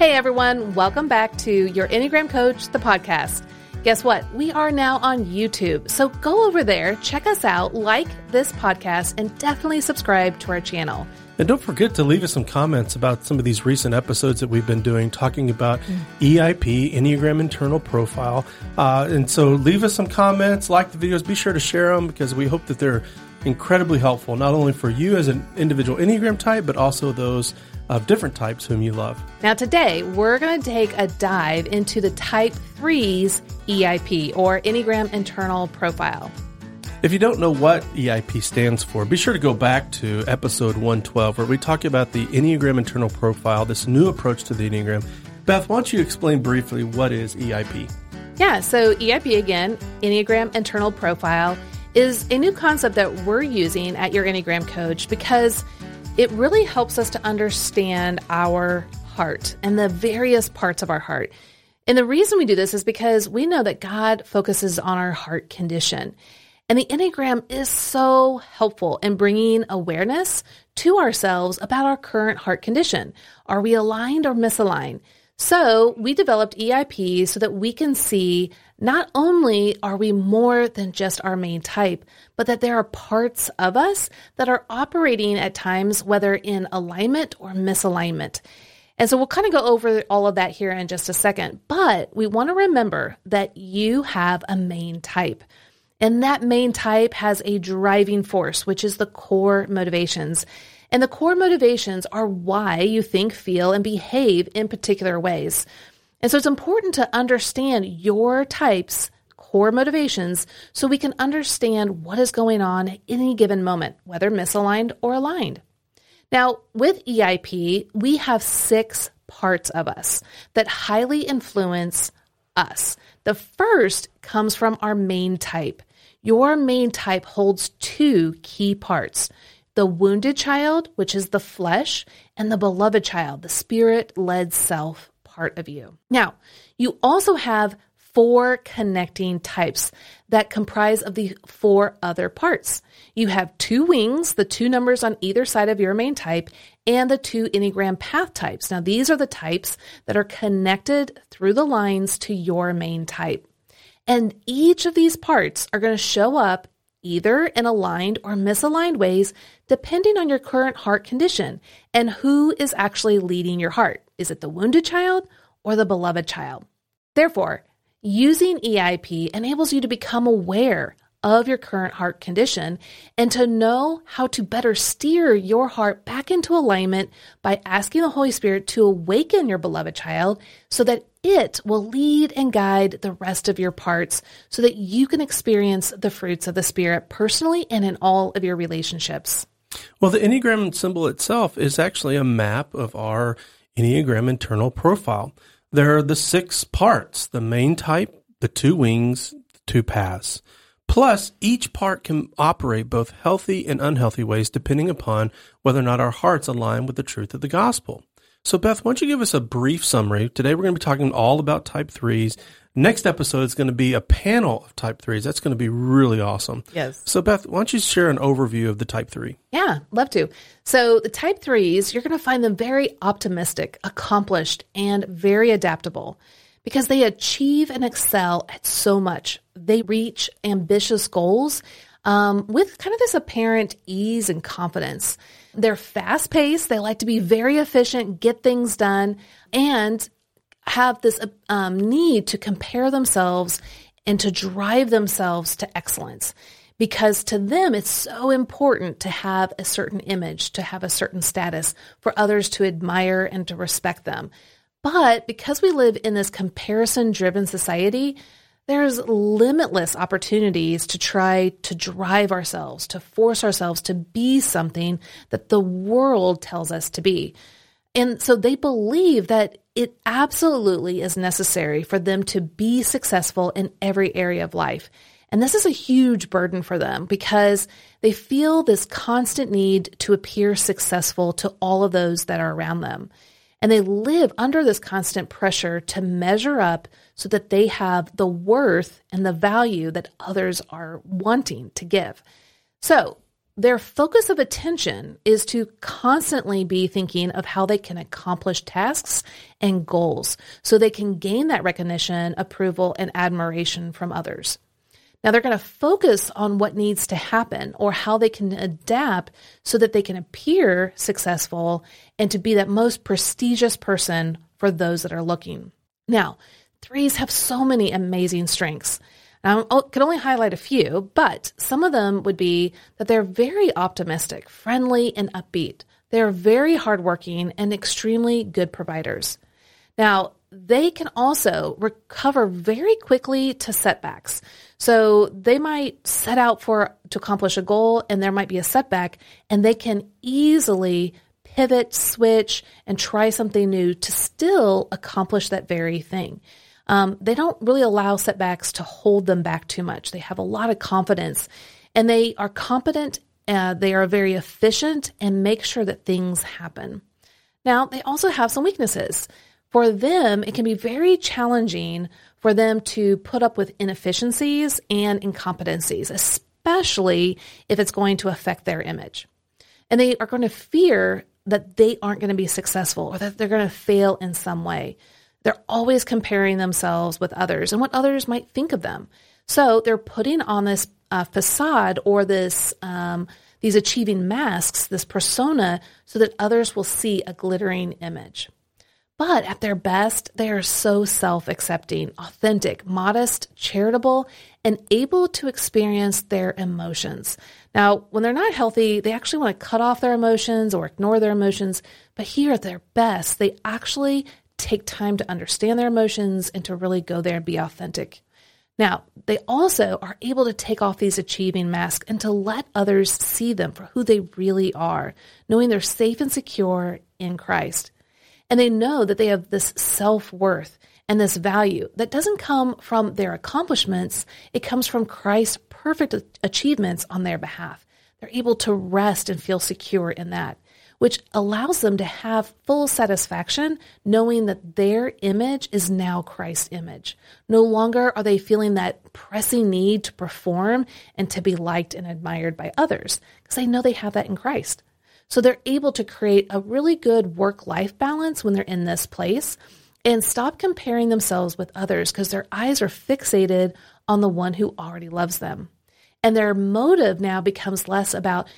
Hey everyone, welcome back to Your Enneagram Coach, the podcast. Guess what? We are now on YouTube, so go over there, check us out, like this podcast, and definitely subscribe to our channel. And don't forget to leave us some comments about some of these recent episodes that we've been doing, talking about EIP, Enneagram Internal Profile. And so leave us some comments, like the videos, be sure to share them because we hope that they're incredibly helpful, not only for you as an individual Enneagram type, but also those of different types whom you love. Now today, we're going to take a dive into the Type 3's EIP, or Enneagram Internal Profile. If you don't know what EIP stands for, be sure to go back to episode 112, where we talk about the Enneagram Internal Profile, this new approach to the Enneagram. Beth, why don't you explain briefly what is EIP? Yeah, so EIP again, Enneagram Internal Profile, is a new concept that we're using at Your Enneagram Coach because it really helps us to understand our heart and the various parts of our heart. And the reason we do this is because we know that God focuses on our heart condition. And the Enneagram is so helpful in bringing awareness to ourselves about our current heart condition. Are we aligned or misaligned? So we developed EIP so that we can see not only are we more than just our main type, but that there are parts of us that are operating at times, whether in alignment or misalignment. And so we'll kind of go over all of that here in just a second, but we want to remember that you have a main type. And that main type has a driving force, which is the core motivations. And the core motivations are why you think, feel, and behave in particular ways. And so it's important to understand your type's core motivations so we can understand what is going on at any given moment, whether misaligned or aligned. Now, with EIP, we have 6 parts of us that highly influence us. The first comes from our main type. Your main type holds 2 key parts, the wounded child, which is the flesh, and the beloved child, the spirit-led self part of you. Now, you also have 4 connecting types that comprise of the 4 other parts. You have 2 wings, the 2 numbers on either side of your main type, and the 2 Enneagram path types. Now, these are the types that are connected through the lines to your main type. And each of these parts are going to show up either in aligned or misaligned ways, depending on your current heart condition and who is actually leading your heart. Is it the wounded child or the beloved child? Therefore, using EIP enables you to become aware of your current heart condition and to know how to better steer your heart back into alignment by asking the Holy Spirit to awaken your beloved child so that it will lead and guide the rest of your parts so that you can experience the fruits of the Spirit personally and in all of your relationships. Well, the Enneagram symbol itself is actually a map of our Enneagram internal profile. There are the 6 parts, the main type, the 2 wings, the 2 paths. Plus, each part can operate both healthy and unhealthy ways depending upon whether or not our hearts align with the truth of the gospel. So, Beth, why don't you give us a brief summary? Today, we're going to be talking all about Type 3s. Next episode is going to be a panel of Type 3s. That's going to be really awesome. Yes. So, Beth, why don't you share an overview of the Type 3? Yeah, love to. So, the Type 3s, you're going to find them very optimistic, accomplished, and very adaptable, because they achieve and excel at so much. They reach ambitious goals with kind of this apparent ease and confidence. They're fast-paced. They like to be very efficient, get things done, and have this need to compare themselves and to drive themselves to excellence. Because to them, it's so important to have a certain image, to have a certain status, for others to admire and to respect them. But because we live in this comparison-driven society, there's limitless opportunities to try to drive ourselves, to force ourselves to be something that the world tells us to be. And so they believe that it absolutely is necessary for them to be successful in every area of life. And this is a huge burden for them because they feel this constant need to appear successful to all of those that are around them. And they live under this constant pressure to measure up so that they have the worth and the value that others are wanting to give. So their focus of attention is to constantly be thinking of how they can accomplish tasks and goals so they can gain that recognition, approval, and admiration from others. Now, they're going to focus on what needs to happen or how they can adapt so that they can appear successful and to be that most prestigious person for those that are looking. Now, threes have so many amazing strengths. Now, I can only highlight a few, but some of them would be that they're very optimistic, friendly, and upbeat. They're very hardworking and extremely good providers. Now, they can also recover very quickly to setbacks. So they might set out to accomplish a goal and there might be a setback, and they can easily pivot, switch, and try something new to still accomplish that very thing. They don't really allow setbacks to hold them back too much. They have a lot of confidence, and they are competent. They are very efficient and make sure that things happen. Now, they also have some weaknesses. For them, it can be very challenging for them to put up with inefficiencies and incompetencies, especially if it's going to affect their image. And they are going to fear that they aren't going to be successful or that they're going to fail in some way. They're always comparing themselves with others and what others might think of them. So they're putting on this facade or this these achieving masks, this persona, so that others will see a glittering image. But at their best, they are so self-accepting, authentic, modest, charitable, and able to experience their emotions. Now, when they're not healthy, they actually want to cut off their emotions or ignore their emotions. But here at their best, they actually take time to understand their emotions and to really go there and be authentic. Now, they also are able to take off these achieving masks and to let others see them for who they really are, knowing they're safe and secure in Christ. And they know that they have this self-worth and this value that doesn't come from their accomplishments. It comes from Christ's perfect achievements on their behalf. They're able to rest and feel secure in that, which allows them to have full satisfaction knowing that their image is now Christ's image. No longer are they feeling that pressing need to perform and to be liked and admired by others because they know they have that in Christ. So they're able to create a really good work-life balance when they're in this place and stop comparing themselves with others because their eyes are fixated on the one who already loves them. And their motive now becomes less about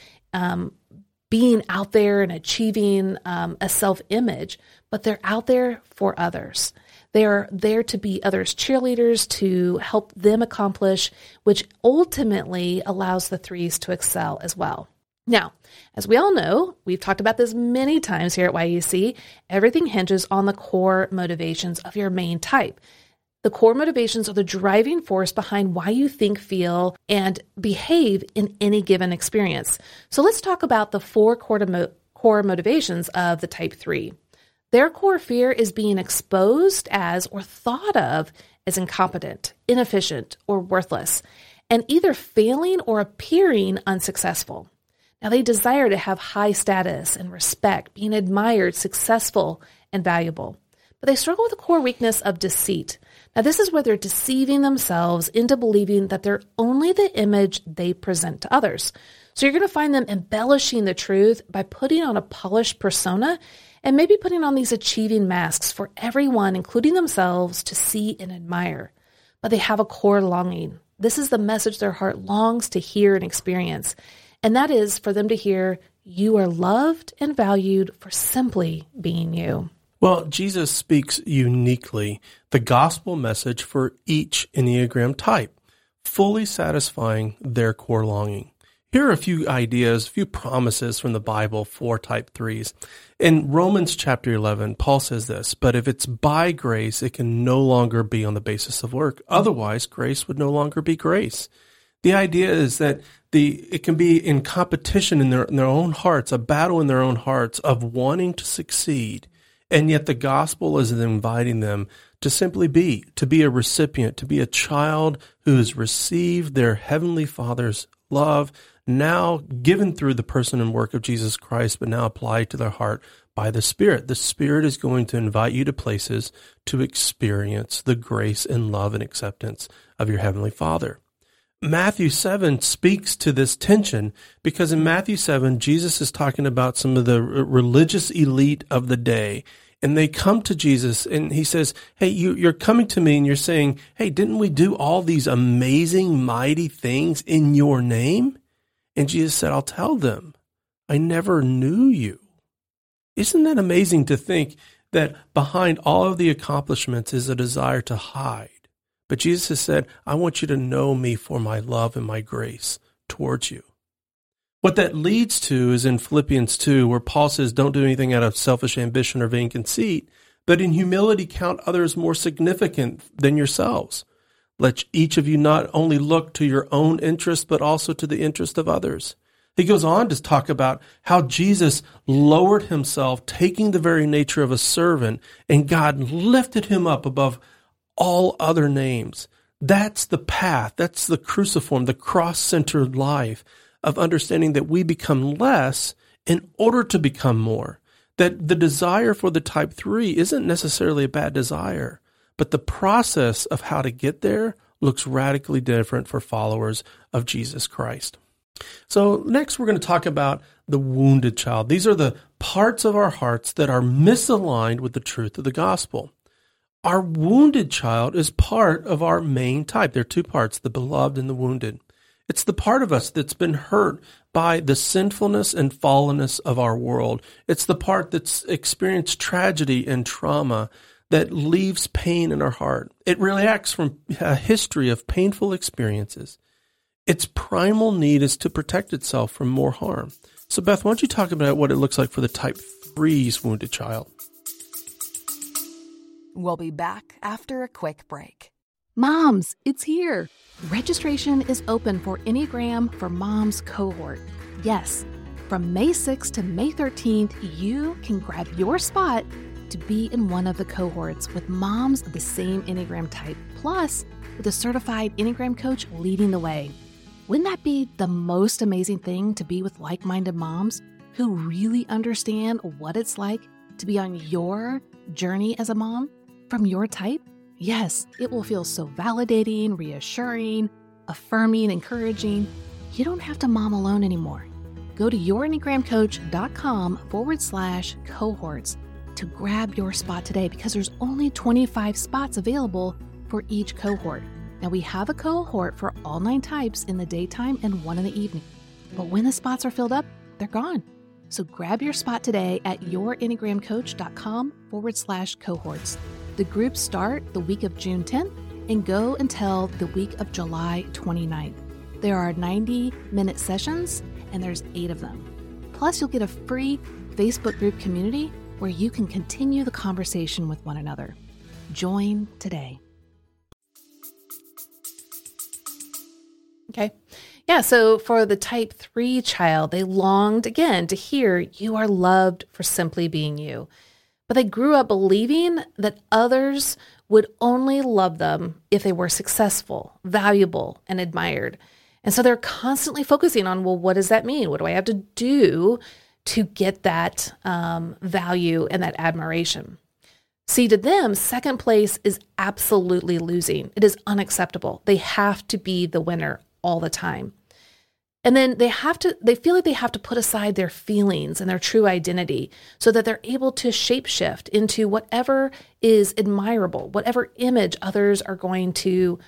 being out there and achieving a self-image, but they're out there for others. They're there to be others' cheerleaders, to help them accomplish, which ultimately allows the threes to excel as well. Now, as we all know, we've talked about this many times here at YEC, everything hinges on the core motivations of your main type. The core motivations are the driving force behind why you think, feel, and behave in any given experience. So let's talk about the four core motivations of the type 3. Their core fear is being exposed as or thought of as incompetent, inefficient, or worthless, and either failing or appearing unsuccessful. Now, they desire to have high status and respect, being admired, successful, and valuable. But they struggle with the core weakness of deceit. Now, this is where they're deceiving themselves into believing that they're only the image they present to others. So you're going to find them embellishing the truth by putting on a polished persona and maybe putting on these achieving masks for everyone, including themselves, to see and admire. But they have a core longing. This is the message their heart longs to hear and experience. And that is for them to hear, you are loved and valued for simply being you. Well, Jesus speaks uniquely the gospel message for each Enneagram type, fully satisfying their core longing. Here are a few ideas, a few promises from the Bible for type 3s. In Romans chapter 11, Paul says this, but if it's by grace, it can no longer be on the basis of work. Otherwise, grace would no longer be grace. The idea is that it can be in competition in their own hearts, a battle in their own hearts of wanting to succeed, and yet the gospel is inviting them to simply be, to be a recipient, to be a child who has received their heavenly Father's love, now given through the person and work of Jesus Christ, but now applied to their heart by the Spirit. The Spirit is going to invite you to places to experience the grace and love and acceptance of your heavenly Father. Matthew 7 speaks to this tension, because in Matthew 7, Jesus is talking about some of the religious elite of the day. And they come to Jesus and he says, hey, you're coming to me and you're saying, hey, didn't we do all these amazing, mighty things in your name? And Jesus said, I'll tell them, I never knew you. Isn't that amazing to think that behind all of the accomplishments is a desire to hide? But Jesus has said, I want you to know me for my love and my grace towards you. What that leads to is in Philippians 2, where Paul says, don't do anything out of selfish ambition or vain conceit, but in humility count others more significant than yourselves. Let each of you not only look to your own interest, but also to the interest of others. He goes on to talk about how Jesus lowered himself, taking the very nature of a servant, and God lifted him up above all other names. That's the path. That's the cruciform, the cross-centered life, of understanding that we become less in order to become more. That the desire for the type 3 isn't necessarily a bad desire, but the process of how to get there looks radically different for followers of Jesus Christ. So next we're going to talk about the wounded child. These are the parts of our hearts that are misaligned with the truth of the gospel. Our wounded child is part of our main type. There are two parts, the beloved and the wounded. It's the part of us that's been hurt by the sinfulness and fallenness of our world. It's the part that's experienced tragedy and trauma that leaves pain in our heart. It reacts from a history of painful experiences. Its primal need is to protect itself from more harm. So, Beth, why don't you talk about what it looks like for the type 3's wounded child? We'll be back after a quick break. Moms, it's here. Registration is open for Enneagram for Moms cohort. Yes, from May 6th to May 13th, you can grab your spot to be in one of the cohorts with moms of the same Enneagram type, plus with a certified Enneagram coach leading the way. Wouldn't that be the most amazing thing, to be with like-minded moms who really understand what it's like to be on your journey as a mom from your type? Yes, it will feel so validating, reassuring, affirming, encouraging. You don't have to mom alone anymore. Go to yourenneagramcoach.com/cohorts to grab your spot today, because there's only 25 spots available for each cohort. Now, we have a cohort for all 9 types in the daytime and one in the evening. But when the spots are filled up, they're gone. So grab your spot today at yourenneagramcoach.com/cohorts. The groups start the week of June 10th and go until the week of July 29th. There are 90-minute sessions, and there's 8 of them. Plus, you'll get a free Facebook group community where you can continue the conversation with one another. Join today. Okay. Yeah, so for the type 3 child, they longed, again, to hear, you are loved for simply being you. But they grew up believing that others would only love them if they were successful, valuable, and admired. And so they're constantly focusing on, well, what does that mean? What do I have to do to get that value and that admiration? See, to them, second place is absolutely losing. It is unacceptable. They have to be the winner all the time. And then they feel like they have to put aside their feelings and their true identity so that they're able to shapeshift into whatever is admirable, whatever image others are going to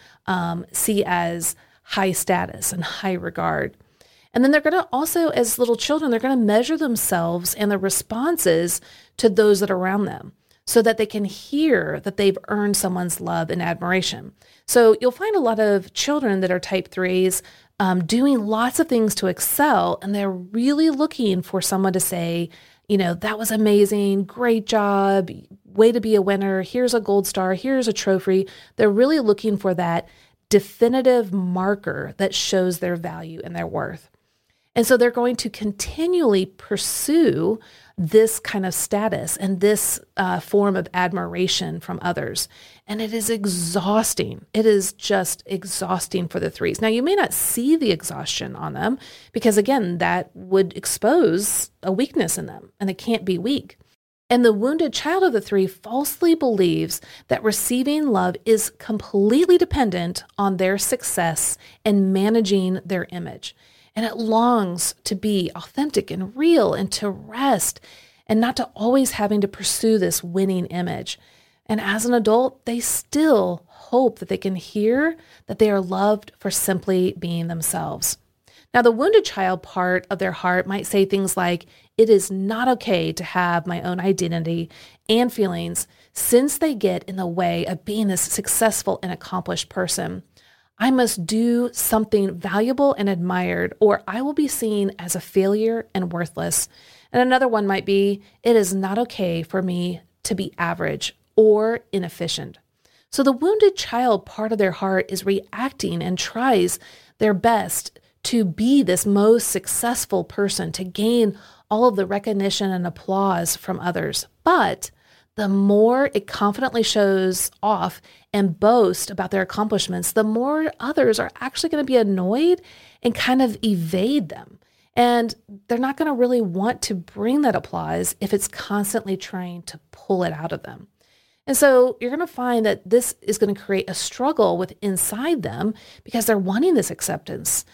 see as high status and high regard. And then they're going to also, as little children, they're going to measure themselves and their responses to those that are around them, so that they can hear that they've earned someone's love and admiration. So you'll find a lot of children that are type 3s doing lots of things to excel, and they're really looking for someone to say, you know, that was amazing, great job, way to be a winner, here's a gold star, here's a trophy. They're really looking for that definitive marker that shows their value and their worth. And so they're going to continually pursue this kind of status and this form of admiration from others. And it is exhausting. It is just exhausting for the threes. Now, you may not see the exhaustion on them because, again, that would expose a weakness in them, and they can't be weak. And the wounded child of the three falsely believes that receiving love is completely dependent on their success and managing their image. And it longs to be authentic and real and to rest and not to always having to pursue this winning image. And as an adult, they still hope that they can hear that they are loved for simply being themselves. Now, the wounded child part of their heart might say things like, it is not okay to have my own identity and feelings since they get in the way of being this successful and accomplished person. I must do something valuable and admired, or I will be seen as a failure and worthless. And another one might be, it is not okay for me to be average or inefficient. So the wounded child part of their heart is reacting and tries their best to be this most successful person, to gain all of the recognition and applause from others. But the more it confidently shows off and boasts about their accomplishments, the more others are actually going to be annoyed and kind of evade them. And they're not going to really want to bring that applause if it's constantly trying to pull it out of them. And so you're going to find that this is going to create a struggle with inside them because they're wanting this acceptance,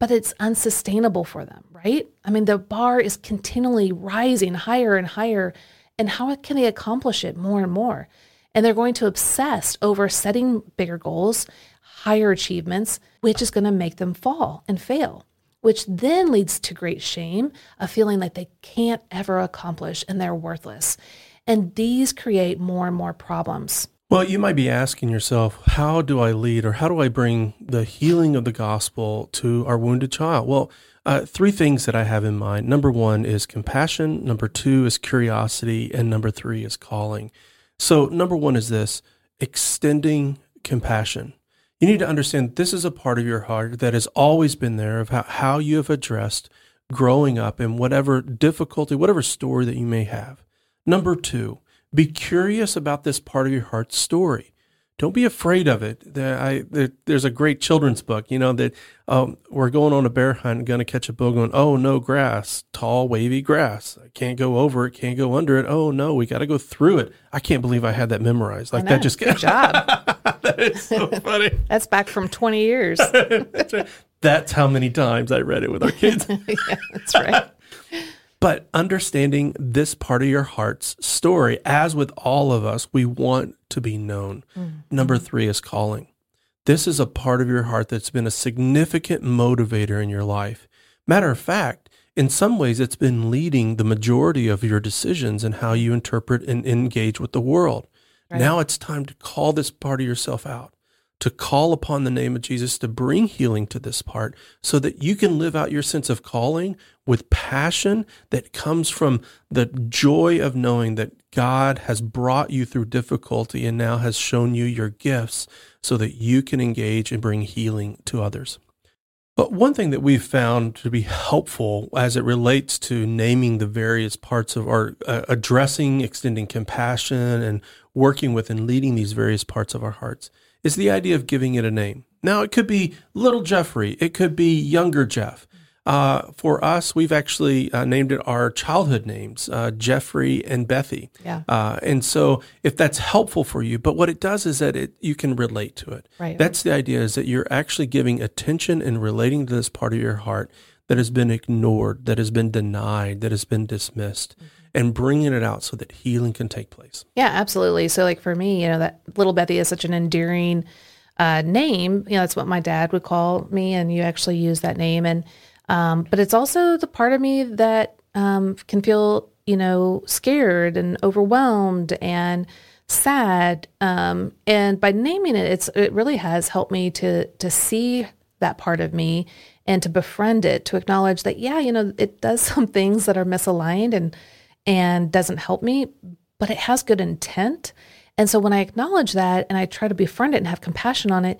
but it's unsustainable for them, right? I mean, the bar is continually rising higher and higher, and how can they accomplish it more and more? And they're going to obsess over setting bigger goals, higher achievements, which is going to make them fall and fail, which then leads to great shame, a feeling like they can't ever accomplish and they're worthless. And these create more and more problems. Well, you might be asking yourself, how do I lead or how do I bring the healing of the gospel to our wounded child? Well, three things that I have in mind. Number one is compassion. Number two is curiosity. And number three is calling. So number one is this, extending compassion. You need to understand this is a part of your heart that has always been there of how you have addressed growing up and whatever difficulty, whatever story that you may have. Number two, be curious about this part of your heart story. Don't be afraid of it. There's a great children's book, you know, that we're going on a bear hunt, going to catch a bull, going, oh, no, grass, tall, wavy grass. I can't go over it, can't go under it. Oh, no, we got to go through it. I can't believe I had that memorized. Like that just good job. That is so funny. That's back from 20 years. That's how many times I read it with our kids. Yeah, that's right. But understanding this part of your heart's story, as with all of us, we want to be known. Mm. Number three is calling. This is a part of your heart that's been a significant motivator in your life. Matter of fact, in some ways, it's been leading the majority of your decisions and how you interpret and engage with the world. Right. Now it's time to call this part of yourself out, to call upon the name of Jesus to bring healing to this part so that you can live out your sense of calling with passion that comes from the joy of knowing that God has brought you through difficulty and now has shown you your gifts so that you can engage and bring healing to others. But one thing that we've found to be helpful as it relates to naming the various parts of our addressing, extending compassion, and working with and leading these various parts of our hearts is the idea of giving it a name. Now, it could be little Jeffrey. It could be younger Jeff. For us, we've actually named it our childhood names, Jeffrey and Bethy. Yeah. And so if that's helpful for you, but what it does is that you can relate to it. Right. That's the idea, is that you're actually giving attention and relating to this part of your heart that has been ignored, that has been denied, that has been dismissed, and bringing it out so that healing can take place. Yeah, absolutely. So like for me, you know, that little Bethy is such an endearing name. You know, that's what my dad would call me, and you actually use that name. And but it's also the part of me that can feel, you know, scared and overwhelmed and sad. And by naming it, it really has helped me to see that part of me and to befriend it, to acknowledge that, yeah, you know, it does some things that are misaligned and doesn't help me, but it has good intent. And so when I acknowledge that and I try to befriend it and have compassion on it,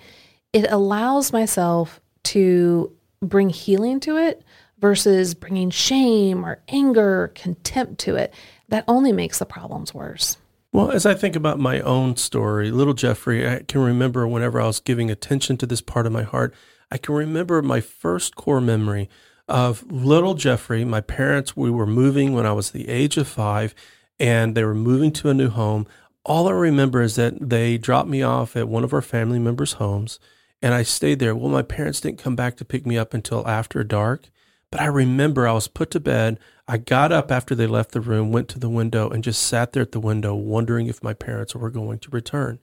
it allows myself to bring healing to it versus bringing shame or anger or contempt to it. That only makes the problems worse. Well, as I think about my own story, little Jeffrey, I can remember whenever I was giving attention to this part of my heart, I can remember my first core memory of little Jeffrey. My parents, we were moving when I was the age of 5, and they were moving to a new home. All I remember is that they dropped me off at one of our family members' homes, and I stayed there. Well, my parents didn't come back to pick me up until after dark, but I remember I was put to bed. I got up after they left the room, went to the window, and just sat there at the window wondering if my parents were going to return.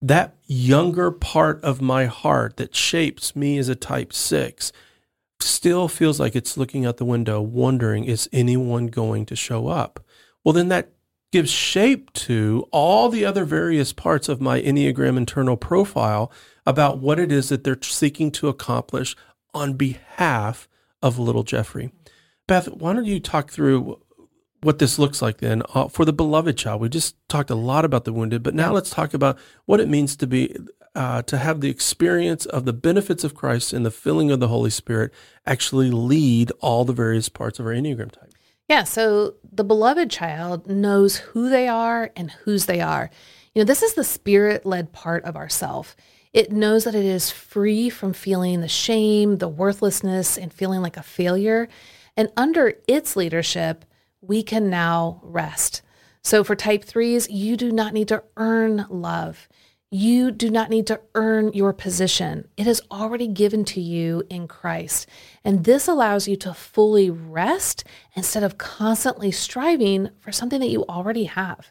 That younger part of my heart that shapes me as a type 6 still feels like it's looking out the window wondering, is anyone going to show up? Well, then that gives shape to all the other various parts of my Enneagram internal profile about what it is that they're seeking to accomplish on behalf of little Jeffrey. Beth, why don't you talk through what this looks like then for the beloved child? We just talked a lot about the wounded, but now let's talk about what it means to be to have the experience of the benefits of Christ and the filling of the Holy Spirit actually lead all the various parts of our Enneagram type. Yeah, so the beloved child knows who they are and whose they are. You know, this is the Spirit-led part of ourself. It knows that it is free from feeling the shame, the worthlessness, and feeling like a failure. And under its leadership, we can now rest. So for type 3s, you do not need to earn love. You do not need to earn your position. It is already given to you in Christ. And this allows you to fully rest instead of constantly striving for something that you already have.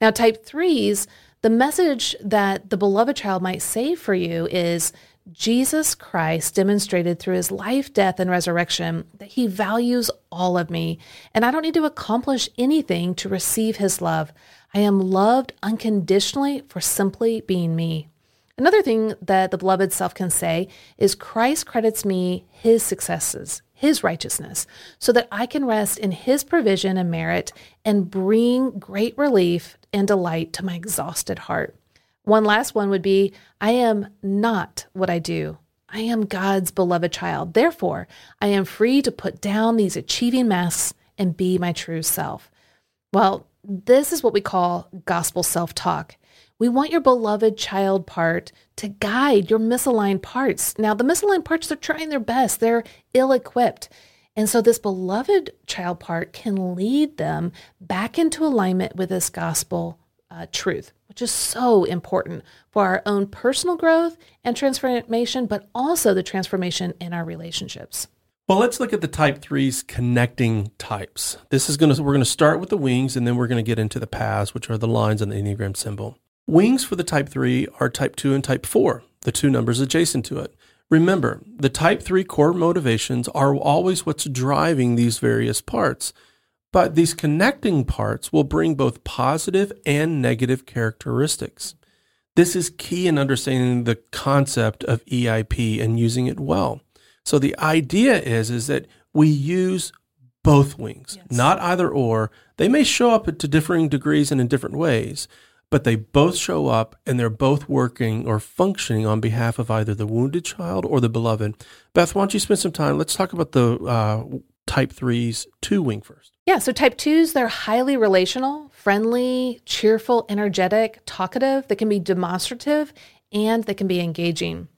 Now, type 3s, the message that the beloved child might say for you is Jesus Christ demonstrated through his life, death, and resurrection that he values all of me, and I don't need to accomplish anything to receive his love. I am loved unconditionally for simply being me. Another thing that the beloved self can say is Christ credits me his successes, his righteousness, so that I can rest in his provision and merit and bring great relief and delight to my exhausted heart. One last one would be, I am not what I do. I am God's beloved child. Therefore, I am free to put down these achieving masks and be my true self. Well, this is what we call gospel self-talk. We want your beloved child part to guide your misaligned parts. Now, the misaligned parts, they're trying their best. They're ill-equipped. And so this beloved child part can lead them back into alignment with this gospel truth, which is so important for our own personal growth and transformation, but also the transformation in our relationships. Well, let's look at the type 3's connecting types. We're going to start with the wings, and then we're going to get into the paths, which are the lines on the Enneagram symbol. Wings for the type 3 are type 2 and type 4, the two numbers adjacent to it. Remember, the type 3 core motivations are always what's driving these various parts. But these connecting parts will bring both positive and negative characteristics. This is key in understanding the concept of EIP and using it well. So the idea is that we use both wings, yes, not either or. They may show up to differing degrees and in different ways, but they both show up and they're both working or functioning on behalf of either the wounded child or the beloved. Beth, why don't you spend some time? Let's talk about the type 3's two wing first. Yeah, so type 2s, they're highly relational, friendly, cheerful, energetic, talkative. They can be demonstrative, and they can be engaging.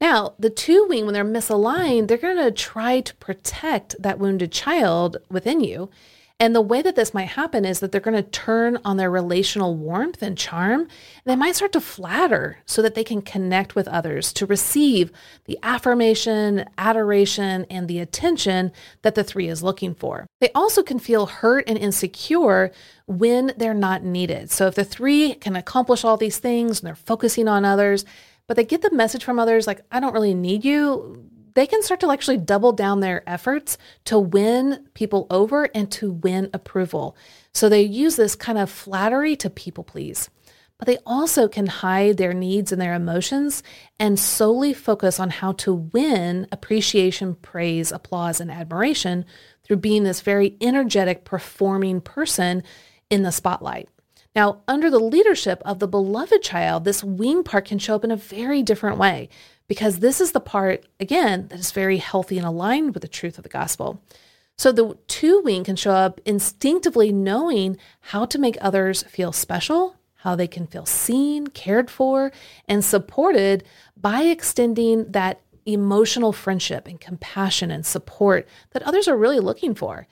Now, the two wing, when they're misaligned, they're going to try to protect that wounded child within you. And the way that this might happen is that they're going to turn on their relational warmth and charm. And they might start to flatter so that they can connect with others to receive the affirmation, adoration, and the attention that the 3 is looking for. They also can feel hurt and insecure when they're not needed. So if the 3 can accomplish all these things and they're focusing on others, but they get the message from others like, I don't really need you, they can start to actually double down their efforts to win people over and to win approval. So they use this kind of flattery to people please. But they also can hide their needs and their emotions and solely focus on how to win appreciation, praise, applause, and admiration through being this very energetic performing person in the spotlight. Now, under the leadership of the beloved child, this wing part can show up in a very different way, because this is the part, again, that is very healthy and aligned with the truth of the gospel. So the two wing can show up instinctively knowing how to make others feel special, how they can feel seen, cared for, and supported by extending that emotional friendship and compassion and support that others are really looking for.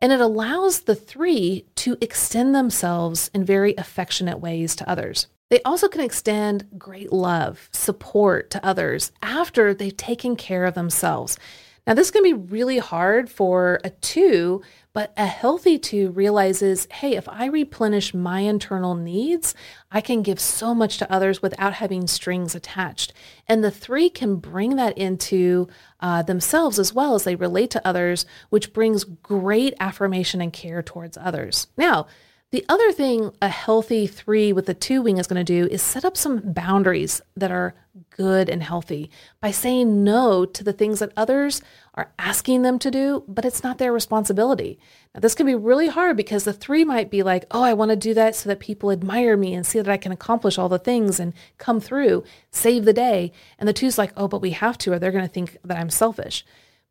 And it allows the three to extend themselves in very affectionate ways to others. They also can extend great love, support to others after they've taken care of themselves. Now, this can be really hard for a two, but a healthy two realizes, hey, if I replenish my internal needs, I can give so much to others without having strings attached. And the three can bring that into themselves as well as they relate to others, which brings great affirmation and care towards others. Now, the other thing a healthy three with a two wing is going to do is set up some boundaries that are good and healthy by saying no to the things that others are asking them to do, but it's not their responsibility. Now, this can be really hard because the three might be like, oh, I want to do that so that people admire me and see that I can accomplish all the things and come through, save the day. And the two's like, oh, but we have to, or they're going to think that I'm selfish.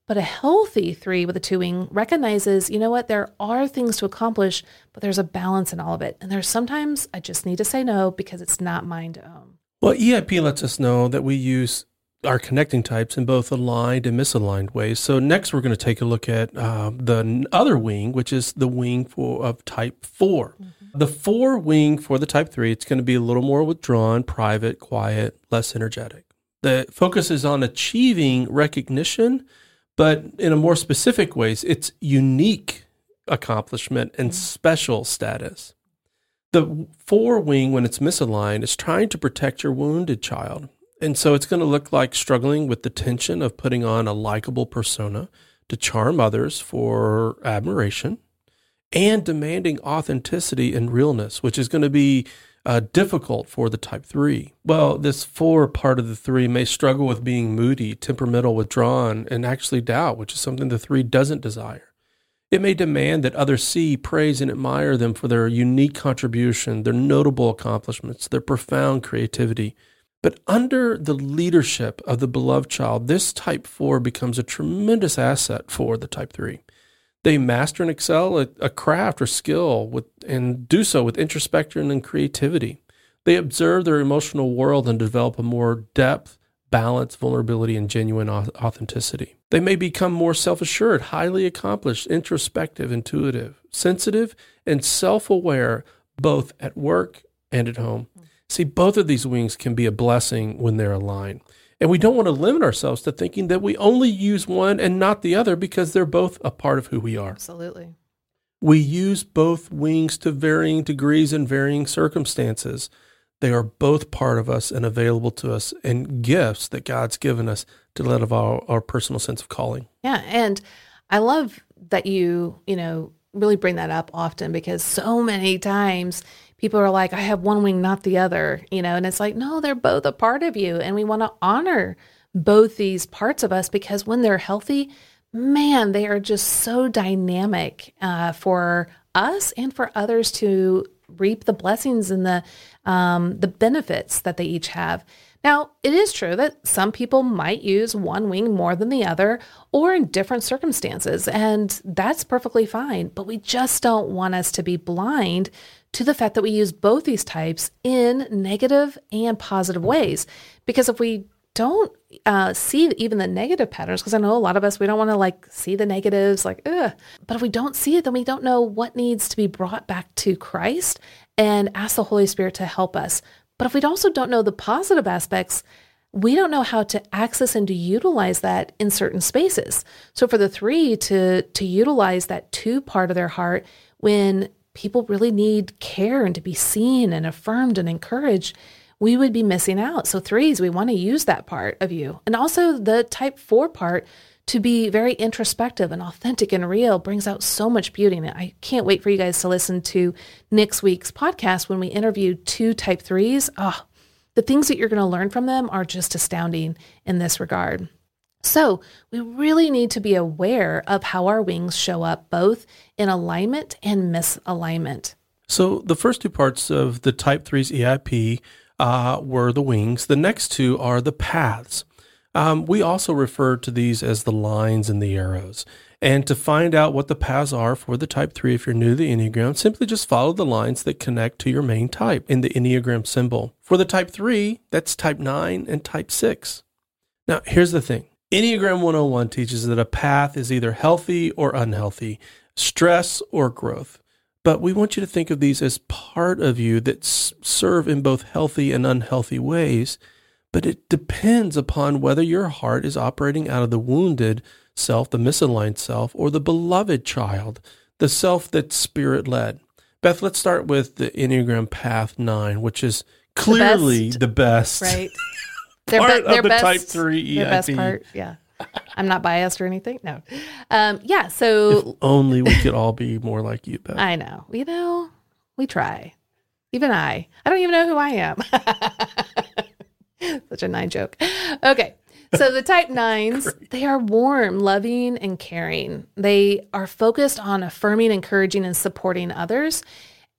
But a healthy three with a two wing recognizes, you know what, there are things to accomplish, but there's a balance in all of it. And there's sometimes I just need to say no because it's not mine to own. Well, EIP lets us know that we use our connecting types in both aligned and misaligned ways. So next we're going to take a look at the other wing, which is the wing of type 4. Mm-hmm. The 4 wing for the type 3, it's going to be a little more withdrawn, private, quiet, less energetic. The focus is on achieving recognition, but in a more specific ways, it's unique accomplishment and special status. The 4 wing, when it's misaligned, is trying to protect your wounded child. And so it's going to look like struggling with the tension of putting on a likable persona to charm others for admiration and demanding authenticity and realness, which is going to be difficult for the type 3. Well, this 4 part of the 3 may struggle with being moody, temperamental, withdrawn, and actually doubt, which is something the 3 doesn't desire. It may demand that others see, praise, and admire them for their unique contribution, their notable accomplishments, their profound creativity. But under the leadership of the beloved child, this type 4 becomes a tremendous asset for the type 3. They master and excel at a craft or skill and do so with introspection and creativity. They observe their emotional world and develop a more depth, balance, vulnerability, and genuine authenticity. They may become more self-assured, highly accomplished, introspective, intuitive, sensitive, and self-aware, both at work and at home. See, both of these wings can be a blessing when they're aligned. And we don't want to limit ourselves to thinking that we only use one and not the other because they're both a part of who we are. Absolutely. We use both wings to varying degrees and varying circumstances. They are both part of us and available to us and gifts that God's given us to let of our personal sense of calling. Yeah. And I love that you really bring that up often because so many times people are like, I have one wing, not the other, and it's like, no, they're both a part of you. And we want to honor both these parts of us because when they're healthy, man, they are just so dynamic for us and for others to reap the blessings and the benefits that they each have. Now, it is true that some people might use one wing more than the other or in different circumstances, and that's perfectly fine, but we just don't want us to be blind to the fact that we use both these types in negative and positive ways. Because if we don't see even the negative patterns, because I know a lot of us, we don't want to see the negatives, but if we don't see it, then we don't know what needs to be brought back to Christ and ask the Holy Spirit to help us. But if we also don't know the positive aspects, we don't know how to access and to utilize that in certain spaces. So for the three to utilize that 2 part of their heart when people really need care and to be seen and affirmed and encouraged, we would be missing out. So 3s, we want to use that part of you. And also the type 4 part to be very introspective and authentic and real brings out so much beauty in it. I can't wait for you guys to listen to next week's podcast when we interview 2 type 3s. Oh, the things that you're going to learn from them are just astounding in this regard. So we really need to be aware of how our wings show up both in alignment and misalignment. So the first 2 parts of the type 3's EIP were the wings. The next 2 are the paths. We also refer to these as the lines and the arrows. And to find out what the paths are for the type 3, if you're new to the Enneagram, simply just follow the lines that connect to your main type in the Enneagram symbol. For the type 3, that's type 9 and type 6. Now, here's the thing. Enneagram 101 teaches that a path is either healthy or unhealthy. stress, or growth. But we want you to think of these as part of you that serve in both healthy and unhealthy ways. But it depends upon whether your heart is operating out of the wounded self, the misaligned self, or the beloved child, the self that's spirit-led. Beth, let's start with the Enneagram Path 9, which is clearly the best. Right. Part of the Type 3 EIP. Their best part, yeah. I'm not biased or anything. No. If only we could all be more like you, Beth. I know. You know, we try. Even I. I don't even know who I am. Such a 9 joke. Okay. So the type 9s, they are warm, loving, and caring. They are focused on affirming, encouraging, and supporting others,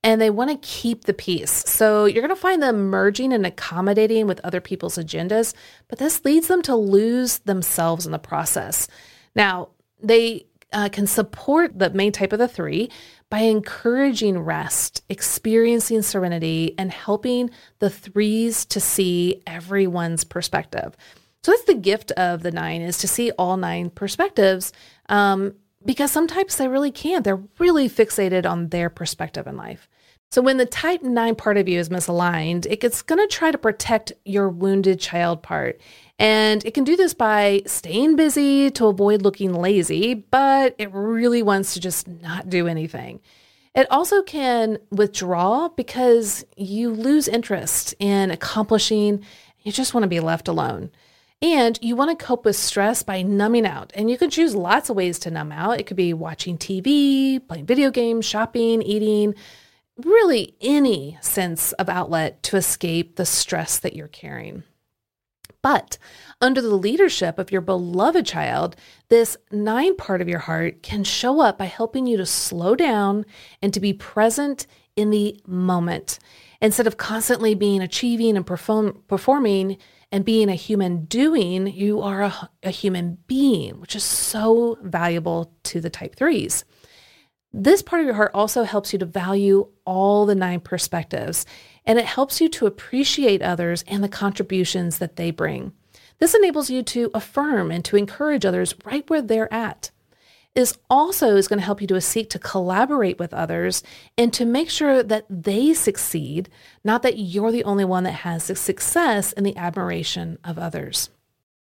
and they want to keep the peace. So you're going to find them merging and accommodating with other people's agendas, but this leads them to lose themselves in the process. Now, they can support the main type of the 3 by encouraging rest, experiencing serenity, and helping the 3s to see everyone's perspective. So that's the gift of the 9, is to see all 9 perspectives, because some types they really can't. They're really fixated on their perspective in life. So when the type 9 part of you is misaligned, it's going to try to protect your wounded child part. And it can do this by staying busy to avoid looking lazy, but it really wants to just not do anything. It also can withdraw because you lose interest in accomplishing. You just want to be left alone. And you want to cope with stress by numbing out. And you can choose lots of ways to numb out. It could be watching TV, playing video games, shopping, eating, really any sense of outlet to escape the stress that you're carrying. But under the leadership of your beloved child, this 9 part of your heart can show up by helping you to slow down and to be present in the moment. Instead of constantly being achieving and performing, and being a human doing, you are a human being, which is so valuable to the type 3s. This part of your heart also helps you to value all the 9 perspectives, and it helps you to appreciate others and the contributions that they bring. This enables you to affirm and to encourage others right where they're at. This also is going to help you to seek to collaborate with others and to make sure that they succeed, not that you're the only one that has the success and the admiration of others.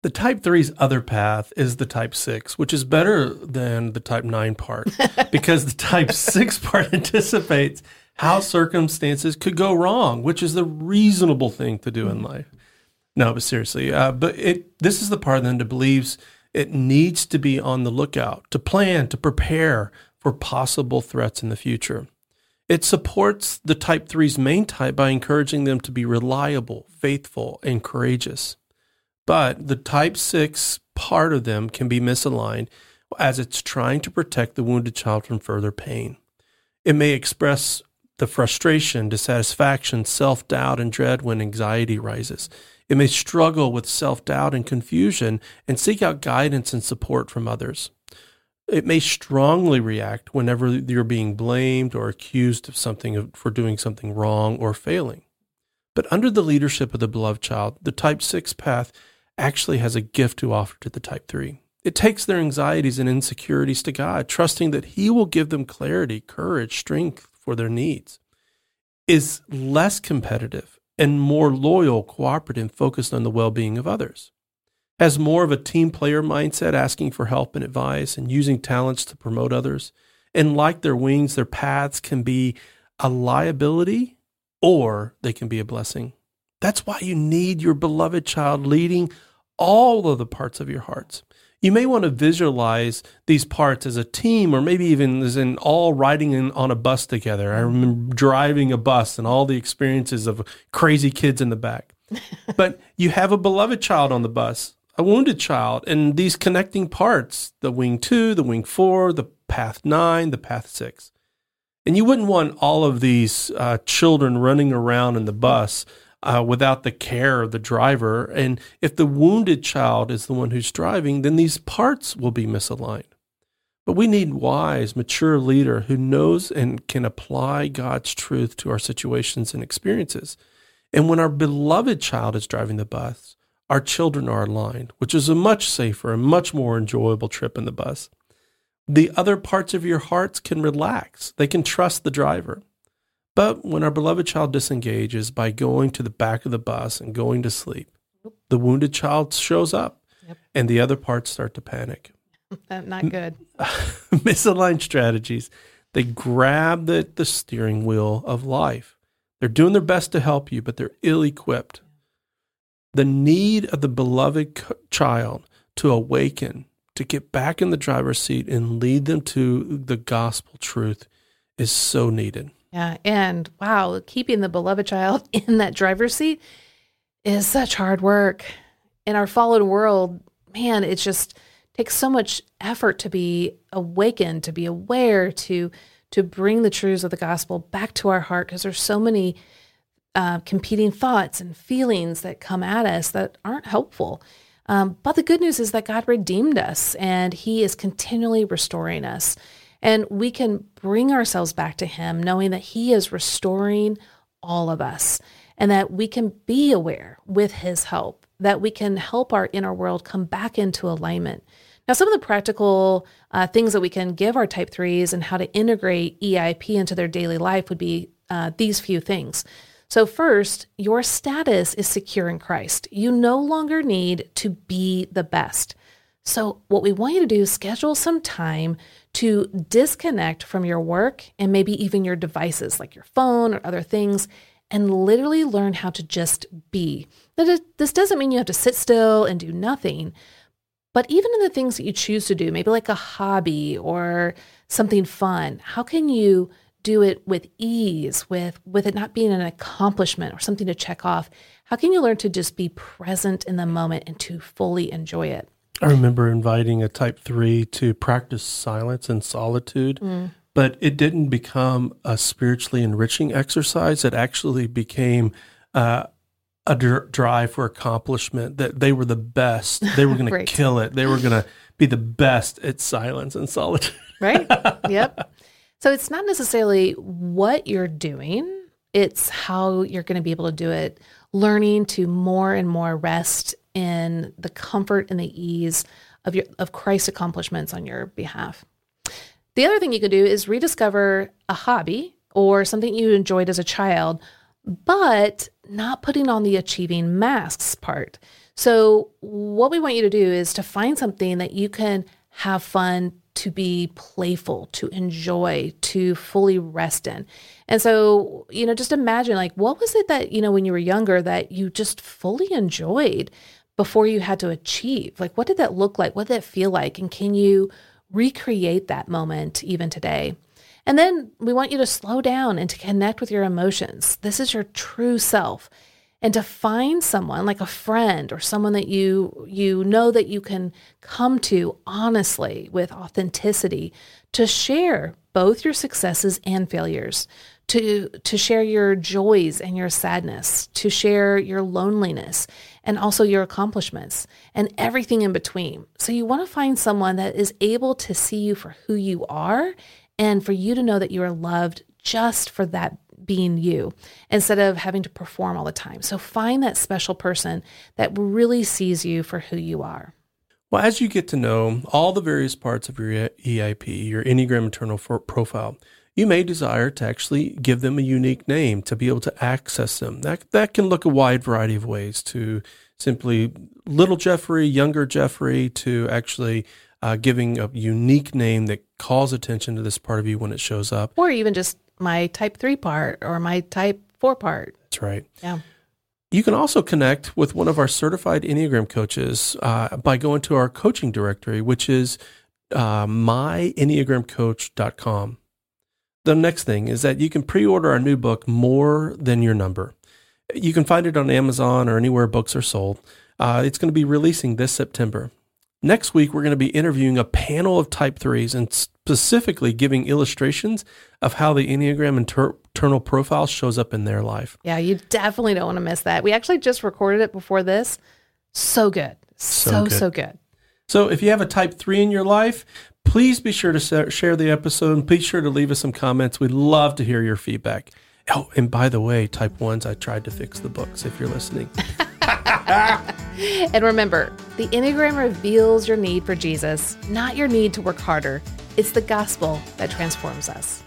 The type 3's other path is the type 6, which is better than the type 9 part because the type 6 part anticipates how circumstances could go wrong, which is the reasonable thing to do in life. No, but seriously, this is the part then that believes it needs to be on the lookout, to plan, to prepare for possible threats in the future. It supports the type 3's main type by encouraging them to be reliable, faithful, and courageous. But the type 6 part of them can be misaligned as it's trying to protect the wounded child from further pain. It may express the frustration, dissatisfaction, self-doubt, and dread when anxiety rises. It may struggle with self-doubt and confusion and seek out guidance and support from others. It may strongly react whenever you're being blamed or accused of something for doing something wrong or failing. But under the leadership of the beloved child, the type 6 path actually has a gift to offer to the type 3. It takes their anxieties and insecurities to God, trusting that He will give them clarity, courage, strength for their needs. Is less competitive and more loyal, cooperative, and focused on the well-being of others. Has more of a team player mindset, asking for help and advice and using talents to promote others. And like their wings, their paths can be a liability or they can be a blessing. That's why you need your beloved child leading all of the parts of your hearts. You may want to visualize these parts as a team or maybe even as in all riding on a bus together. I remember driving a bus and all the experiences of crazy kids in the back. But you have a beloved child on the bus, a wounded child, and these connecting parts, the wing 2, the wing 4, the path 9, the path 6. And you wouldn't want all of these children running around in the bus without the care of the driver. And if the wounded child is the one who's driving, then these parts will be misaligned. But we need wise, mature leader who knows and can apply God's truth to our situations and experiences. And when our beloved child is driving the bus, our children are aligned, which is a much safer and much more enjoyable trip in the bus. the other parts of your hearts can relax. They can trust the driver. But when our beloved child disengages by going to the back of the bus and going to sleep, the wounded child shows up, yep, and the other parts start to panic. Not good. Misaligned strategies. They grab the steering wheel of life. They're doing their best to help you, but they're ill-equipped. The need of the beloved child to awaken, to get back in the driver's seat and lead them to the gospel truth is so needed. Yeah, and wow, keeping the beloved child in that driver's seat is such hard work. In our fallen world, man, it just takes so much effort to be awakened, to be aware, to bring the truths of the gospel back to our heart, because there's so many competing thoughts and feelings that come at us that aren't helpful. But the good news is that God redeemed us and he is continually restoring us. And we can bring ourselves back to him knowing that he is restoring all of us and that we can be aware with his help, that we can help our inner world come back into alignment. Now, some of the practical things that we can give our type 3s and how to integrate EIP into their daily life would be these few things. So first, your status is secure in Christ. You no longer need to be the best. So what we want you to do is schedule some time to disconnect from your work and maybe even your devices like your phone or other things and literally learn how to just be. Now, this doesn't mean you have to sit still and do nothing, but even in the things that you choose to do, maybe like a hobby or something fun, how can you do it with ease, with it not being an accomplishment or something to check off? How can you learn to just be present in the moment and to fully enjoy it? I remember inviting a type 3 to practice silence and solitude, but it didn't become a spiritually enriching exercise. It actually became a drive for accomplishment, that they were the best. They were going to kill it. They were going to be the best at silence and solitude. Right. Yep. So it's not necessarily what you're doing, it's how you're going to be able to do it, learning to more and more rest in the comfort and the ease of Christ's accomplishments on your behalf. The other thing you could do is rediscover a hobby or something you enjoyed as a child, but not putting on the achieving masks part. So what we want you to do is to find something that you can have fun, to be playful, to enjoy, to fully rest in. And so, just imagine, like, what was it that, when you were younger that you just fully enjoyed before you had to achieve? Like, what did that look like? What did that feel like? And can you recreate that moment even today? And then we want you to slow down and to connect with your emotions. This is your true self. And to find someone like a friend or someone that you know that you can come to honestly with authenticity, to share both your successes and failures, to share your joys and your sadness, to share your loneliness and also your accomplishments and everything in between. So you want to find someone that is able to see you for who you are and for you to know that you are loved just for that being you, instead of having to perform all the time. So find that special person that really sees you for who you are. Well, as you get to know all the various parts of your EIP, your Enneagram Internal Profile, you may desire to actually give them a unique name to be able to access them. That can look a wide variety of ways, to simply little Jeffrey, younger Jeffrey, to actually giving a unique name that calls attention to this part of you when it shows up. Or even just my type 3 part or my type 4 part. That's right. Yeah. You can also connect with one of our certified Enneagram coaches by going to our coaching directory, which is myenneagramcoach.com. The next thing is that you can pre-order our new book, More Than Your Number. You can find it on Amazon or anywhere books are sold. It's going to be releasing this September. Next week, we're going to be interviewing a panel of type 3s and specifically giving illustrations of how the Enneagram internal profile shows up in their life. Yeah, you definitely don't want to miss that. We actually just recorded it before this. So good. So good. So if you have a type 3 in your life, please be sure to share the episode and be sure to leave us some comments. We'd love to hear your feedback. Oh, and by the way, type 1s, I tried to fix the books if you're listening. And remember, the Enneagram reveals your need for Jesus, not your need to work harder. It's the gospel that transforms us.